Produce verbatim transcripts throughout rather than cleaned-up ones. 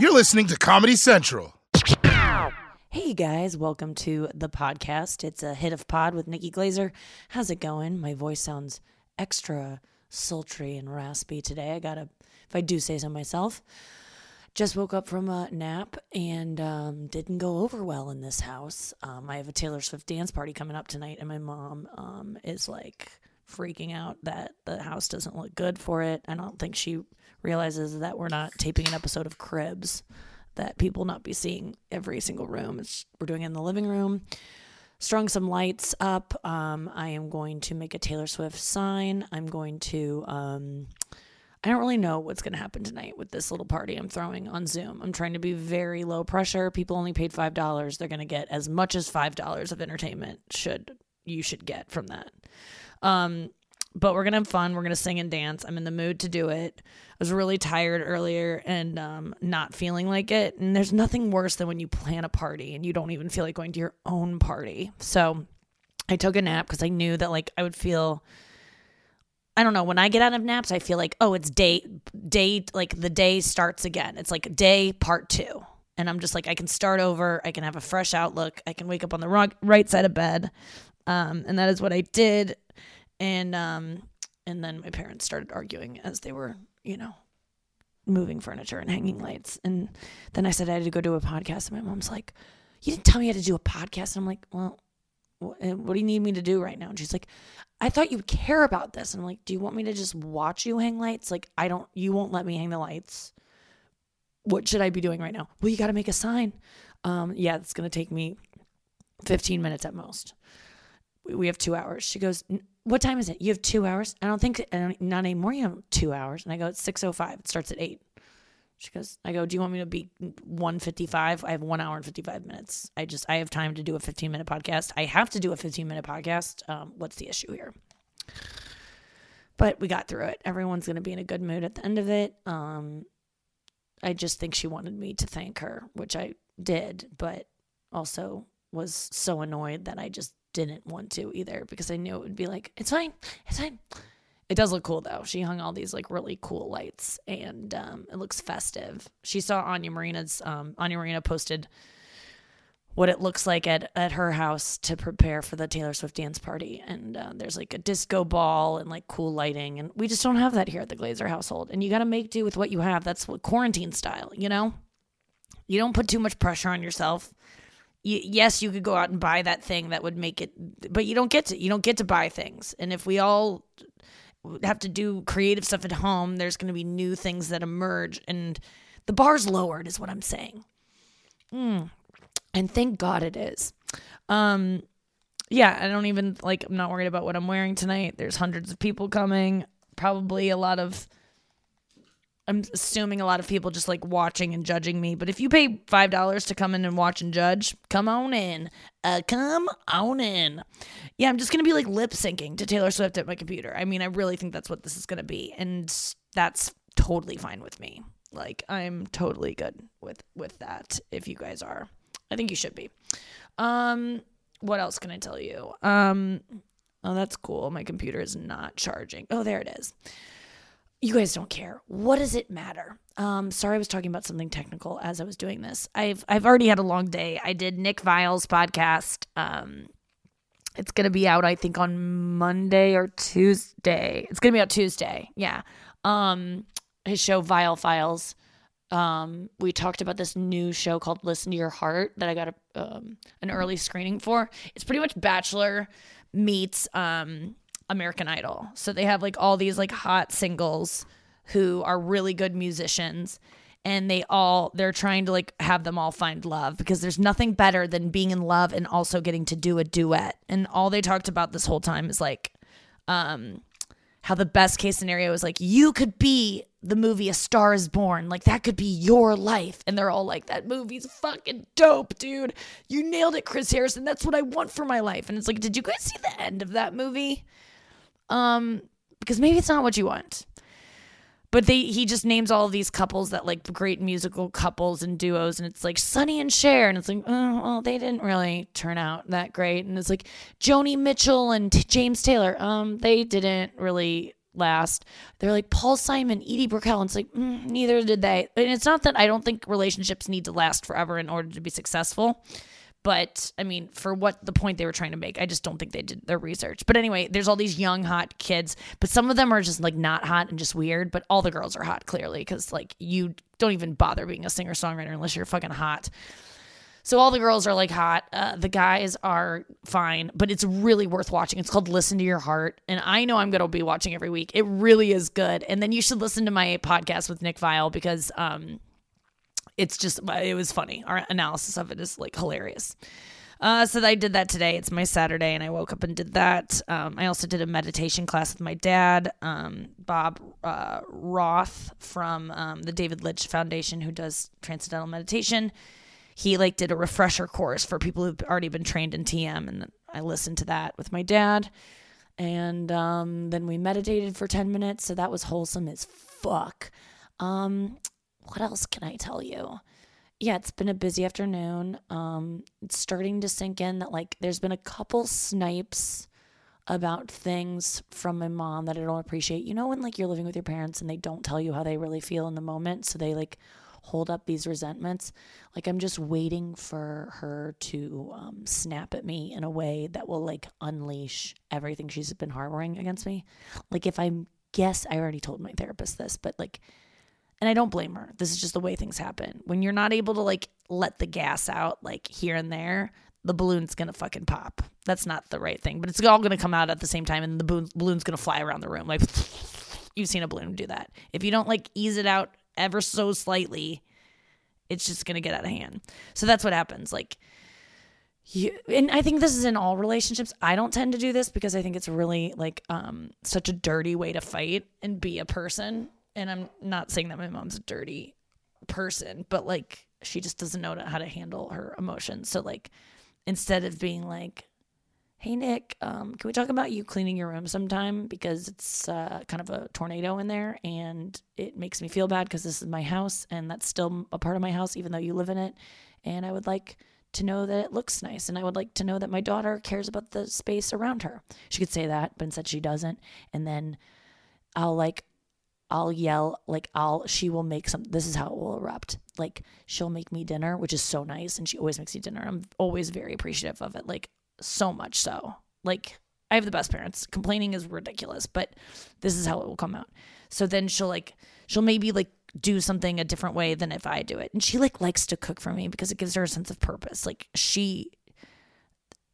You're listening to Comedy Central. Hey guys, welcome to the podcast. It's a hit of pod with Nikki Glaser. How's it going? My voice sounds extra sultry and raspy today. I gotta, if I do say so myself, just woke up from a nap and um, didn't go over well in this house. Um, I have a Taylor Swift dance party coming up tonight, and my mom um, is like freaking out that the house doesn't look good for it. I don't think she realizes that we're not taping an episode of Cribs, that people not be seeing every single room. It's, we're doing it in the living room. Strung some lights up. Um, I am going to make a Taylor Swift sign. I'm going to... Um, I don't really know what's going to happen tonight with this little party I'm throwing on Zoom. I'm trying to be very low pressure. People only paid five dollars. They're going to get as much as five dollars of entertainment should you should get from that. Um, but we're going to have fun. We're going to sing and dance. I'm in the mood to do it. I was really tired earlier and um, not feeling like it. And there's nothing worse than when you plan a party and you don't even feel like going to your own party. So I took a nap because I knew that like I would feel... I don't know. When I get out of naps, I feel like, oh, it's day, day, like the day starts again. It's like day part two. And I'm just like, I can start over. I can have a fresh outlook. I can wake up on the wrong, right side of bed. Um, and that is what I did. And, um, and then my parents started arguing as they were, you know, moving furniture and hanging lights. And then I said I had to go do a podcast. And my mom's like, you didn't tell me I had to do a podcast. And I'm like, well, what do you need me to do right now? And she's like, I thought you'd care about this. And I'm like, do you want me to just watch you hang lights? Like, I don't, you won't let me hang the lights. What should I be doing right now? Well, you got to make a sign. Um, yeah, it's going to take me fifteen minutes at most. We have two hours. She goes, what time is it? You have two hours? I don't think, not anymore. You have two hours. And I go, it's six oh five. It starts at eight. She goes, I go, do you want me to be one fifty-five? I have one hour and fifty-five minutes. I just, I have time to do a fifteen minute podcast. I have to do a fifteen minute podcast. Um, what's the issue here? But we got through it. Everyone's going to be in a good mood at the end of it. Um, I just think she wanted me to thank her, which I did, but also was so annoyed that I just didn't want to either because I knew it would be like, it's fine. It's fine. It does look cool, though. She hung all these, like, really cool lights, and um, it looks festive. She saw Anya Marina's... Um, Anya Marina posted what it looks like at, at her house to prepare for the Taylor Swift dance party, and uh, there's, like, a disco ball and, like, cool lighting, and we just don't have that here at the Glaser household, and you gotta make do with what you have. That's what quarantine style, you know? You don't put too much pressure on yourself. Y- yes, you could go out and buy that thing that would make it... But you don't get to. You don't get to buy things, and if we all... have to do creative stuff at home, there's going to be new things that emerge, and the bar's lowered is what I'm saying. Mm. And thank God it is. Um, yeah, I don't even, like, I'm not worried about what I'm wearing tonight. There's hundreds of people coming. Probably a lot of, I'm assuming a lot of people just, like, watching and judging me. But if you pay five dollars to come in and watch and judge, come on in. Uh, come on in. Yeah, I'm just going to be, like, lip-syncing to Taylor Swift at my computer. I mean, I really think that's what this is going to be. And that's totally fine with me. Like, I'm totally good with, with that, if you guys are. I think you should be. Um, what else can I tell you? Um, oh, that's cool. My computer is not charging. Oh, there it is. You guys don't care. What does it matter? Um, sorry, I was talking about something technical as I was doing this. I've I've already had a long day. I did Nick Vile's podcast. Um, it's going to be out, I think, on Monday or Tuesday. It's going to be out Tuesday. Yeah. Um, his show, Vile Files. Um, we talked about this new show called Listen to Your Heart that I got a, um, an early screening for. It's pretty much Bachelor meets... Um, American Idol. So they have like all these like hot singles who are really good musicians, and they all they're trying to like have them all find love, because there's nothing better than being in love and also getting to do a duet. And all they talked about this whole time is like um how the best case scenario is like you could be the movie A Star Is Born, like that could be your life. And they're all like, that movie's fucking dope, dude. You nailed it, Chris Harrison. That's what I want for my life. And it's like, did you guys see the end of that movie? Um, because maybe it's not what you want, but they, he just names all these couples that like great musical couples and duos. And it's like Sonny and Cher. And it's like, oh, well, they didn't really turn out that great. And it's like Joni Mitchell and t- James Taylor. Um, they didn't really last. They're like, Paul Simon, Edie Brickell. And it's like, mm, neither did they. And it's not that I don't think relationships need to last forever in order to be successful. But, I mean, for what the point they were trying to make, I just don't think they did their research. But anyway, there's all these young, hot kids. But some of them are just, like, not hot and just weird. But all the girls are hot, clearly, because, like, you don't even bother being a singer-songwriter unless you're fucking hot. So all the girls are, like, hot. Uh, the guys are fine. But it's really worth watching. It's called Listen to Your Heart. And I know I'm going to be watching every week. It really is good. And then you should listen to my podcast with Nick Vile because – um it's just, it was funny. Our analysis of it is like hilarious. Uh, so I did that today. It's my Saturday and I woke up and did that. Um, I also did a meditation class with my dad, um, Bob uh, Roth from um, the David Lynch Foundation, who does transcendental meditation. He like did a refresher course for people who've already been trained in T M. And I listened to that with my dad. And um, then we meditated for ten minutes. So that was wholesome as fuck. Um, What else can I tell you? Yeah, it's been a busy afternoon. Um, it's starting to sink in that, like, there's been a couple snipes about things from my mom that I don't appreciate. You know when, like, you're living with your parents and they don't tell you how they really feel in the moment, so they, like, hold up these resentments? Like, I'm just waiting for her to um, snap at me in a way that will, like, unleash everything she's been harboring against me. Like, if I guess I already told my therapist this, but, like, and I don't blame her. This is just the way things happen. When you're not able to, like, let the gas out, like, here and there, the balloon's going to fucking pop. That's not the right thing. But it's all going to come out at the same time, and the balloon's going to fly around the room. Like, you've seen a balloon do that. If you don't, like, ease it out ever so slightly, it's just going to get out of hand. So that's what happens. Like, you, and I think this is in all relationships. I don't tend to do this because I think it's really, like, um, such a dirty way to fight and be a person. And I'm not saying that my mom's a dirty person, but, like, she just doesn't know how to handle her emotions. So, like, instead of being like, hey, Nick, um, can we talk about you cleaning your room sometime? Because it's uh, kind of a tornado in there, and it makes me feel bad because this is my house, and that's still a part of my house, even though you live in it. And I would like to know that it looks nice, and I would like to know that my daughter cares about the space around her. She could say that, but instead she doesn't. And then I'll, like, I'll yell, like, I'll, she will make some, this is how it will erupt. Like, she'll make me dinner, which is so nice. And she always makes me dinner. I'm always very appreciative of it. Like, so much so. Like, I have the best parents. Complaining is ridiculous, but this is how it will come out. So then she'll, like, she'll maybe, like, do something a different way than if I do it. And she, like, likes to cook for me because it gives her a sense of purpose. Like, she,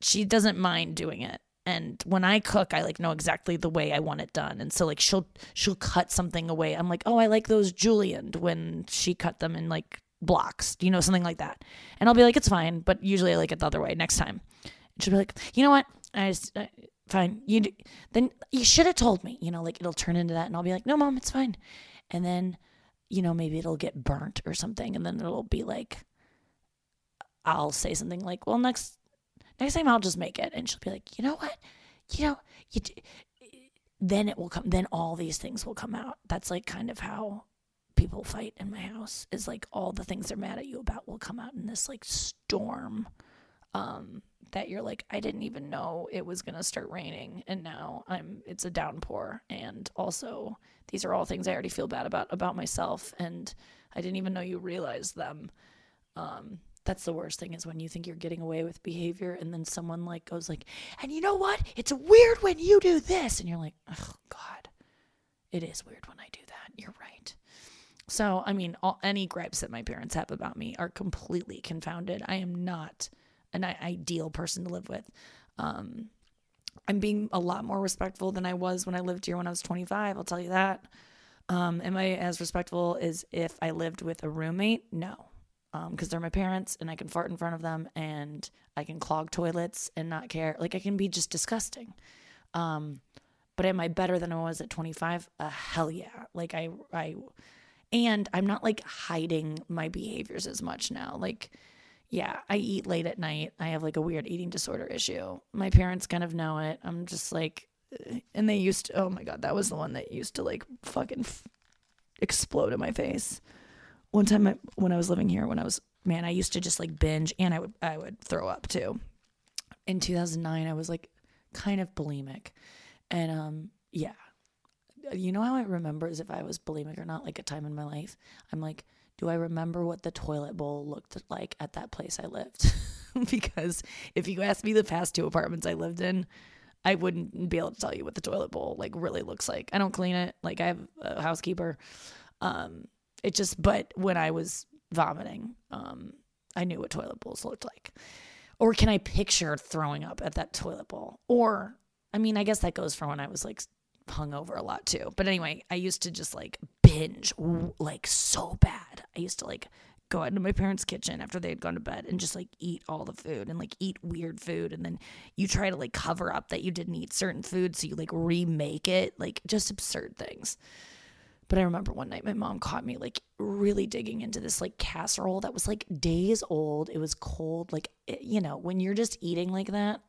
she doesn't mind doing it. And when I cook, I, like, know exactly the way I want it done. And so, like, she'll she'll cut something away. I'm like, oh, I like those julienned when she cut them in, like, blocks, you know, something like that. And I'll be like, it's fine. But usually I like it the other way next time. And she'll be like, you know what? I just, uh, fine. You do, then you should have told me, you know, like, it'll turn into that. And I'll be like, no, Mom, it's fine. And then, you know, maybe it'll get burnt or something. And then it'll be like, I'll say something like, well, next Next time I'll just make it. And she'll be like, you know what? You know, you do. Then it will come. Then all these things will come out. That's, like, kind of how people fight in my house, is, like, all the things they're mad at you about will come out in this, like, storm um, that you're like, I didn't even know it was going to start raining. And now I'm, it's a downpour. And also these are all things I already feel bad about, about myself. And I didn't even know you realized them. Um, That's the worst thing, is when you think you're getting away with behavior and then someone, like, goes like, and you know what? It's weird when you do this. And you're like, oh, God, it is weird when I do that. You're right. So, I mean, all, any gripes that my parents have about me are completely confounded. I am not an ideal person to live with. Um, I'm being a lot more respectful than I was when I lived here when I was twenty-five. I'll tell you that. Um, am I as respectful as if I lived with a roommate? No. Because um, they're my parents, and I can fart in front of them, and I can clog toilets and not care. Like, I can be just disgusting. Um, but am I better than I was at twenty-five? Uh, hell yeah. Like, I, I, and I'm not, like, hiding my behaviors as much now. Like, yeah, I eat late at night. I have, like, a weird eating disorder issue. My parents kind of know it. I'm just like, and they used to, oh my God, that was the one that used to, like, fucking f- explode in my face. One time I, when I was living here, when I was, man, I used to just, like, binge, and I would I would throw up too. In two thousand nine, I was, like, kind of bulimic. And um, yeah, you know how I remember as if I was bulimic or not, like a time in my life? I'm like, do I remember what the toilet bowl looked like at that place I lived? Because if you asked me the past two apartments I lived in, I wouldn't be able to tell you what the toilet bowl like really looks like. I don't clean it. Like I have a housekeeper. Um, it just, but when I was vomiting, um, I knew what toilet bowls looked like. Or can I picture throwing up at that toilet bowl? Or, I mean, I guess that goes for when I was like hungover a lot too. But anyway, I used to just like binge like so bad. I used to like go out into my parents' kitchen after they had gone to bed and just like eat all the food and like eat weird food. And then you try to like cover up that you didn't eat certain food. So you like remake it, like just absurd things. But I remember one night my mom caught me like really digging into this like casserole that was like days old. It was cold. Like, you know, when you're just eating like that,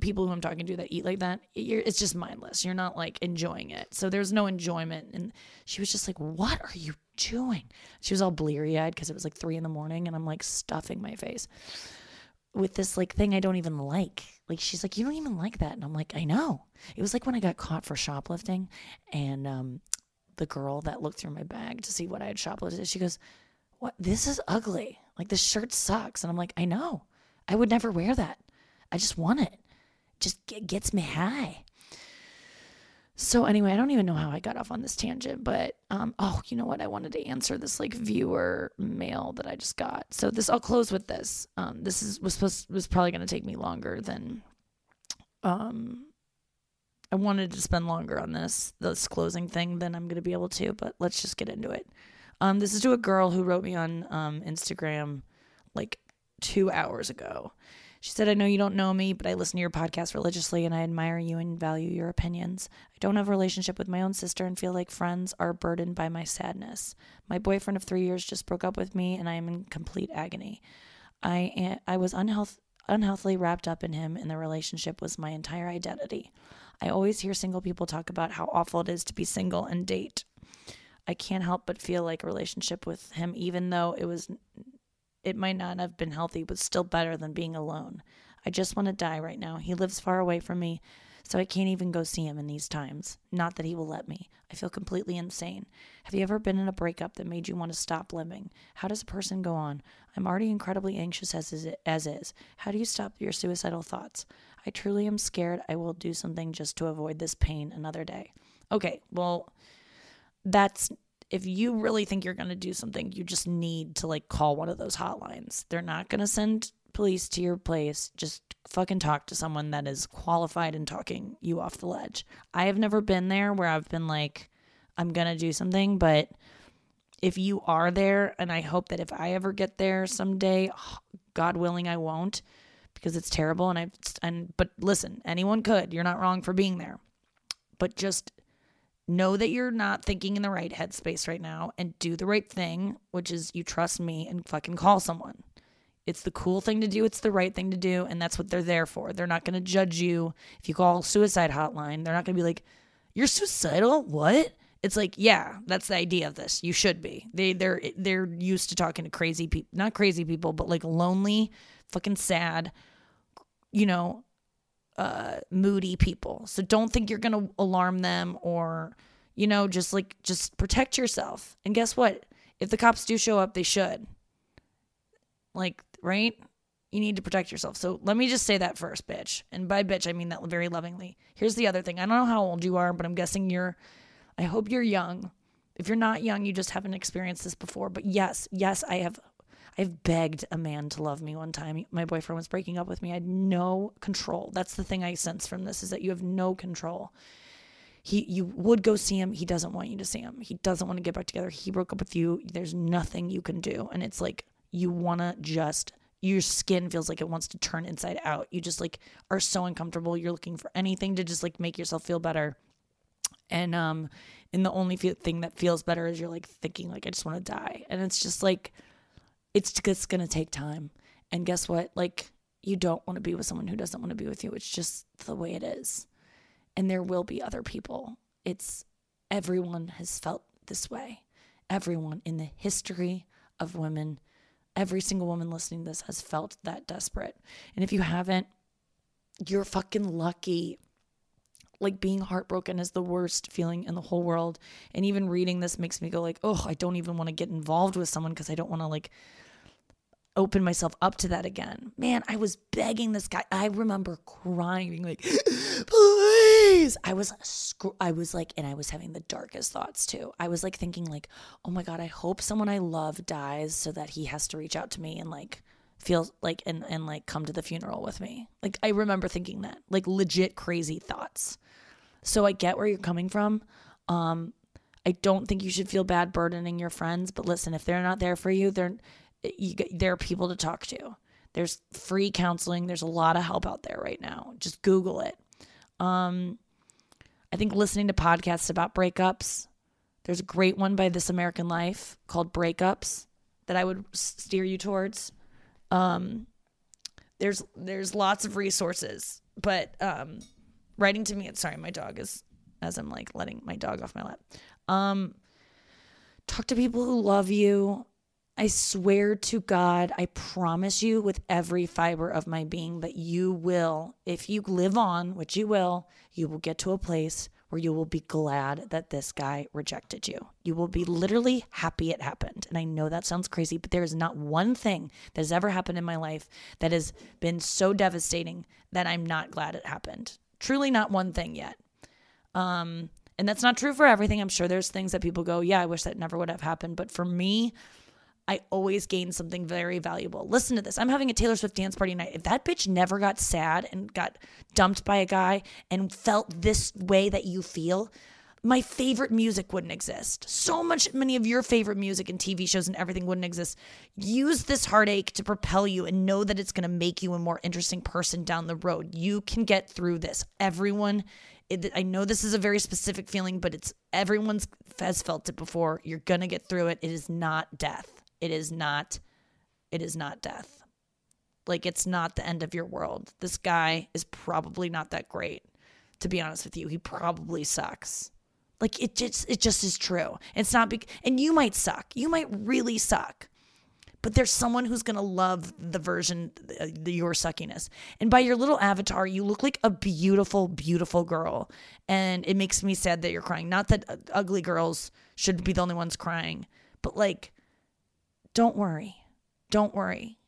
people who I'm talking to that eat like that, you're, it's just mindless. You're not like enjoying it. So there's no enjoyment. And she was just like, what are you doing? She was all bleary eyed because it was like three in the morning and I'm like stuffing my face with this like thing I don't even like. Like, she's like, you don't even like that. And I'm like, I know. It was like when I got caught for shoplifting and, um, the girl that looked through my bag to see what I had shoplifted, she goes, what? This is ugly. Like, this shirt sucks. And I'm like, I know. I would never wear that. I just want it. Just it gets me high. So anyway, I don't even know how I got off on this tangent, but, um, oh, you know what? I wanted to answer this like viewer mail that I just got. So this, I'll close with this. Um, this is, was supposed, was probably going to take me longer than, um, I wanted to spend longer on this, this closing thing than I'm going to be able to, but let's just get into it. Um, this is to a girl who wrote me on um, Instagram like two hours ago. She said, I know you don't know me, but I listen to your podcast religiously and I admire you and value your opinions. I don't have a relationship with my own sister and feel like friends are burdened by my sadness. My boyfriend of three years just broke up with me and I am in complete agony. I am, I was unhealth, unhealthily wrapped up in him and the relationship was my entire identity. I always hear single people talk about how awful it is to be single and date. I can't help but feel like a relationship with him, even though it was, it might not have been healthy, was still better than being alone. I just want to die right now. He lives far away from me, so I can't even go see him in these times. Not that he will let me. I feel completely insane. Have you ever been in a breakup that made you want to stop living? How does a person go on? I'm already incredibly anxious as is. As is. How do you stop your suicidal thoughts? I truly am scared I will do something just to avoid this pain another day. Okay, well, that's, if you really think you're going to do something, you just need to like call one of those hotlines. They're not going to send police to your place. Just fucking talk to someone that is qualified in talking you off the ledge. I have never been there where I've been like, I'm going to do something, but if you are there, and I hope that if I ever get there someday, God willing, I won't, because it's terrible. And I, and, but listen, anyone could, you're not wrong for being there, but just know that you're not thinking in the right headspace right now and do the right thing, which is you trust me and fucking call someone. It's the cool thing to do. It's the right thing to do. And that's what they're there for. They're not going to judge you. If you call suicide hotline, they're not going to be like, you're suicidal? What? It's like, yeah, that's the idea of this. You should be. They, they're, they're used to talking to crazy people, not crazy people, but like lonely, fucking sad, you know, uh, moody people. So don't think you're going to alarm them or, you know, just like, just protect yourself. And guess what? If the cops do show up, they should. Like, right? You need to protect yourself. So let me just say that first, bitch. And by bitch, I mean that very lovingly. Here's the other thing. I don't know how old you are, but I'm guessing you're, I hope you're young. If you're not young, you just haven't experienced this before. But yes, yes, I have I've begged a man to love me one time. My boyfriend was breaking up with me. I had no control. That's the thing I sense from this, is that you have no control. He, you would go see him. He doesn't want you to see him. He doesn't want to get back together. He broke up with you. There's nothing you can do. And it's like, you want to just, your skin feels like it wants to turn inside out. You just like are so uncomfortable. You're looking for anything to just like make yourself feel better. And, um, and the only fe- thing that feels better is you're like thinking like, I just want to die. And it's just like, it's just going to take time. And guess what? Like, you don't want to be with someone who doesn't want to be with you. It's just the way it is. And there will be other people. It's, everyone has felt this way. Everyone in the history of women, every single woman listening to this has felt that desperate. And if you haven't, you're fucking lucky. like being heartbroken is the worst feeling in the whole world. And even reading this makes me go like, oh, I don't even want to get involved with someone because I don't want to like open myself up to that again. Man, I was begging this guy. I remember crying, being like, please. I was, sc- I was like, and I was having the darkest thoughts too. I was like thinking like, oh my God, I hope someone I love dies so that he has to reach out to me and like feel like, and, and like come to the funeral with me. Like I remember thinking that, like legit crazy thoughts. So I get where you're coming from. Um, I don't think you should feel bad burdening your friends, but listen, if they're not there for you, they're, You get, there are people to talk to. There's free counseling. There's a lot of help out there right now. Just Google it. Um, I think listening to podcasts about breakups. There's a great one by This American Life called Breakups that I would steer you towards. Um, there's there's lots of resources, but um, writing to me. Sorry, my dog is as I'm like letting my dog off my lap. Um, talk to people who love you. I swear to God, I promise you with every fiber of my being that you will, if you live on, which you will, you will get to a place where you will be glad that this guy rejected you. You will be literally happy it happened. And I know that sounds crazy, but there is not one thing that has ever happened in my life that has been so devastating that I'm not glad it happened. Truly not one thing yet. Um, and that's not true for everything. I'm sure there's things that people go, yeah, I wish that never would have happened. But for me, I always gain something very valuable. Listen to this. I'm having a Taylor Swift dance party night. If that bitch never got sad and got dumped by a guy and felt this way that you feel, my favorite music wouldn't exist. So much, many of your favorite music and T V shows and everything wouldn't exist. Use this heartache to propel you and know that it's going to make you a more interesting person down the road. You can get through this. Everyone, it, I know this is a very specific feeling, but it's everyone's has felt it before. You're going to get through it. It is not death. It is not, it is not death. Like, it's not the end of your world. This guy is probably not that great, to be honest with you. He probably sucks. Like, it just, it just is true. It's not big, and you might suck. You might really suck. But there's someone who's going to love the version, the, the, your suckiness. And by your little avatar, you look like a beautiful, beautiful girl. And it makes me sad that you're crying. Not that uh, ugly girls should be the only ones crying, but like, Don't worry. Don't worry.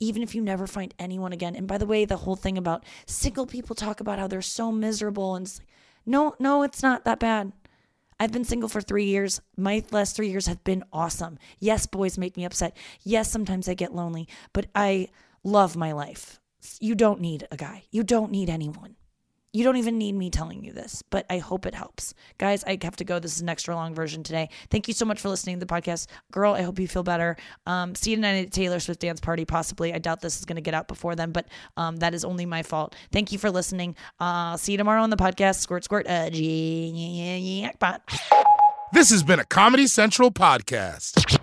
Even if you never find anyone again. And by the way, the whole thing about single people talk about how they're so miserable. And it's like, no, no, it's not that bad. I've been single for three years. My last three years have been awesome. Yes, boys make me upset. Yes, sometimes I get lonely, but I love my life. You don't need a guy. You don't need anyone. You don't even need me telling you this, but I hope it helps. Guys, I have to go. This is an extra long version today. Thank you so much for listening to the podcast. Girl, I hope you feel better. Um, see you tonight at Taylor Swift dance party, possibly. I doubt this is going to get out before then, but um, that is only my fault. Thank you for listening. Uh, see you tomorrow on the podcast. Squirt, squirt. Uh, jackpot. This has been a Comedy Central podcast.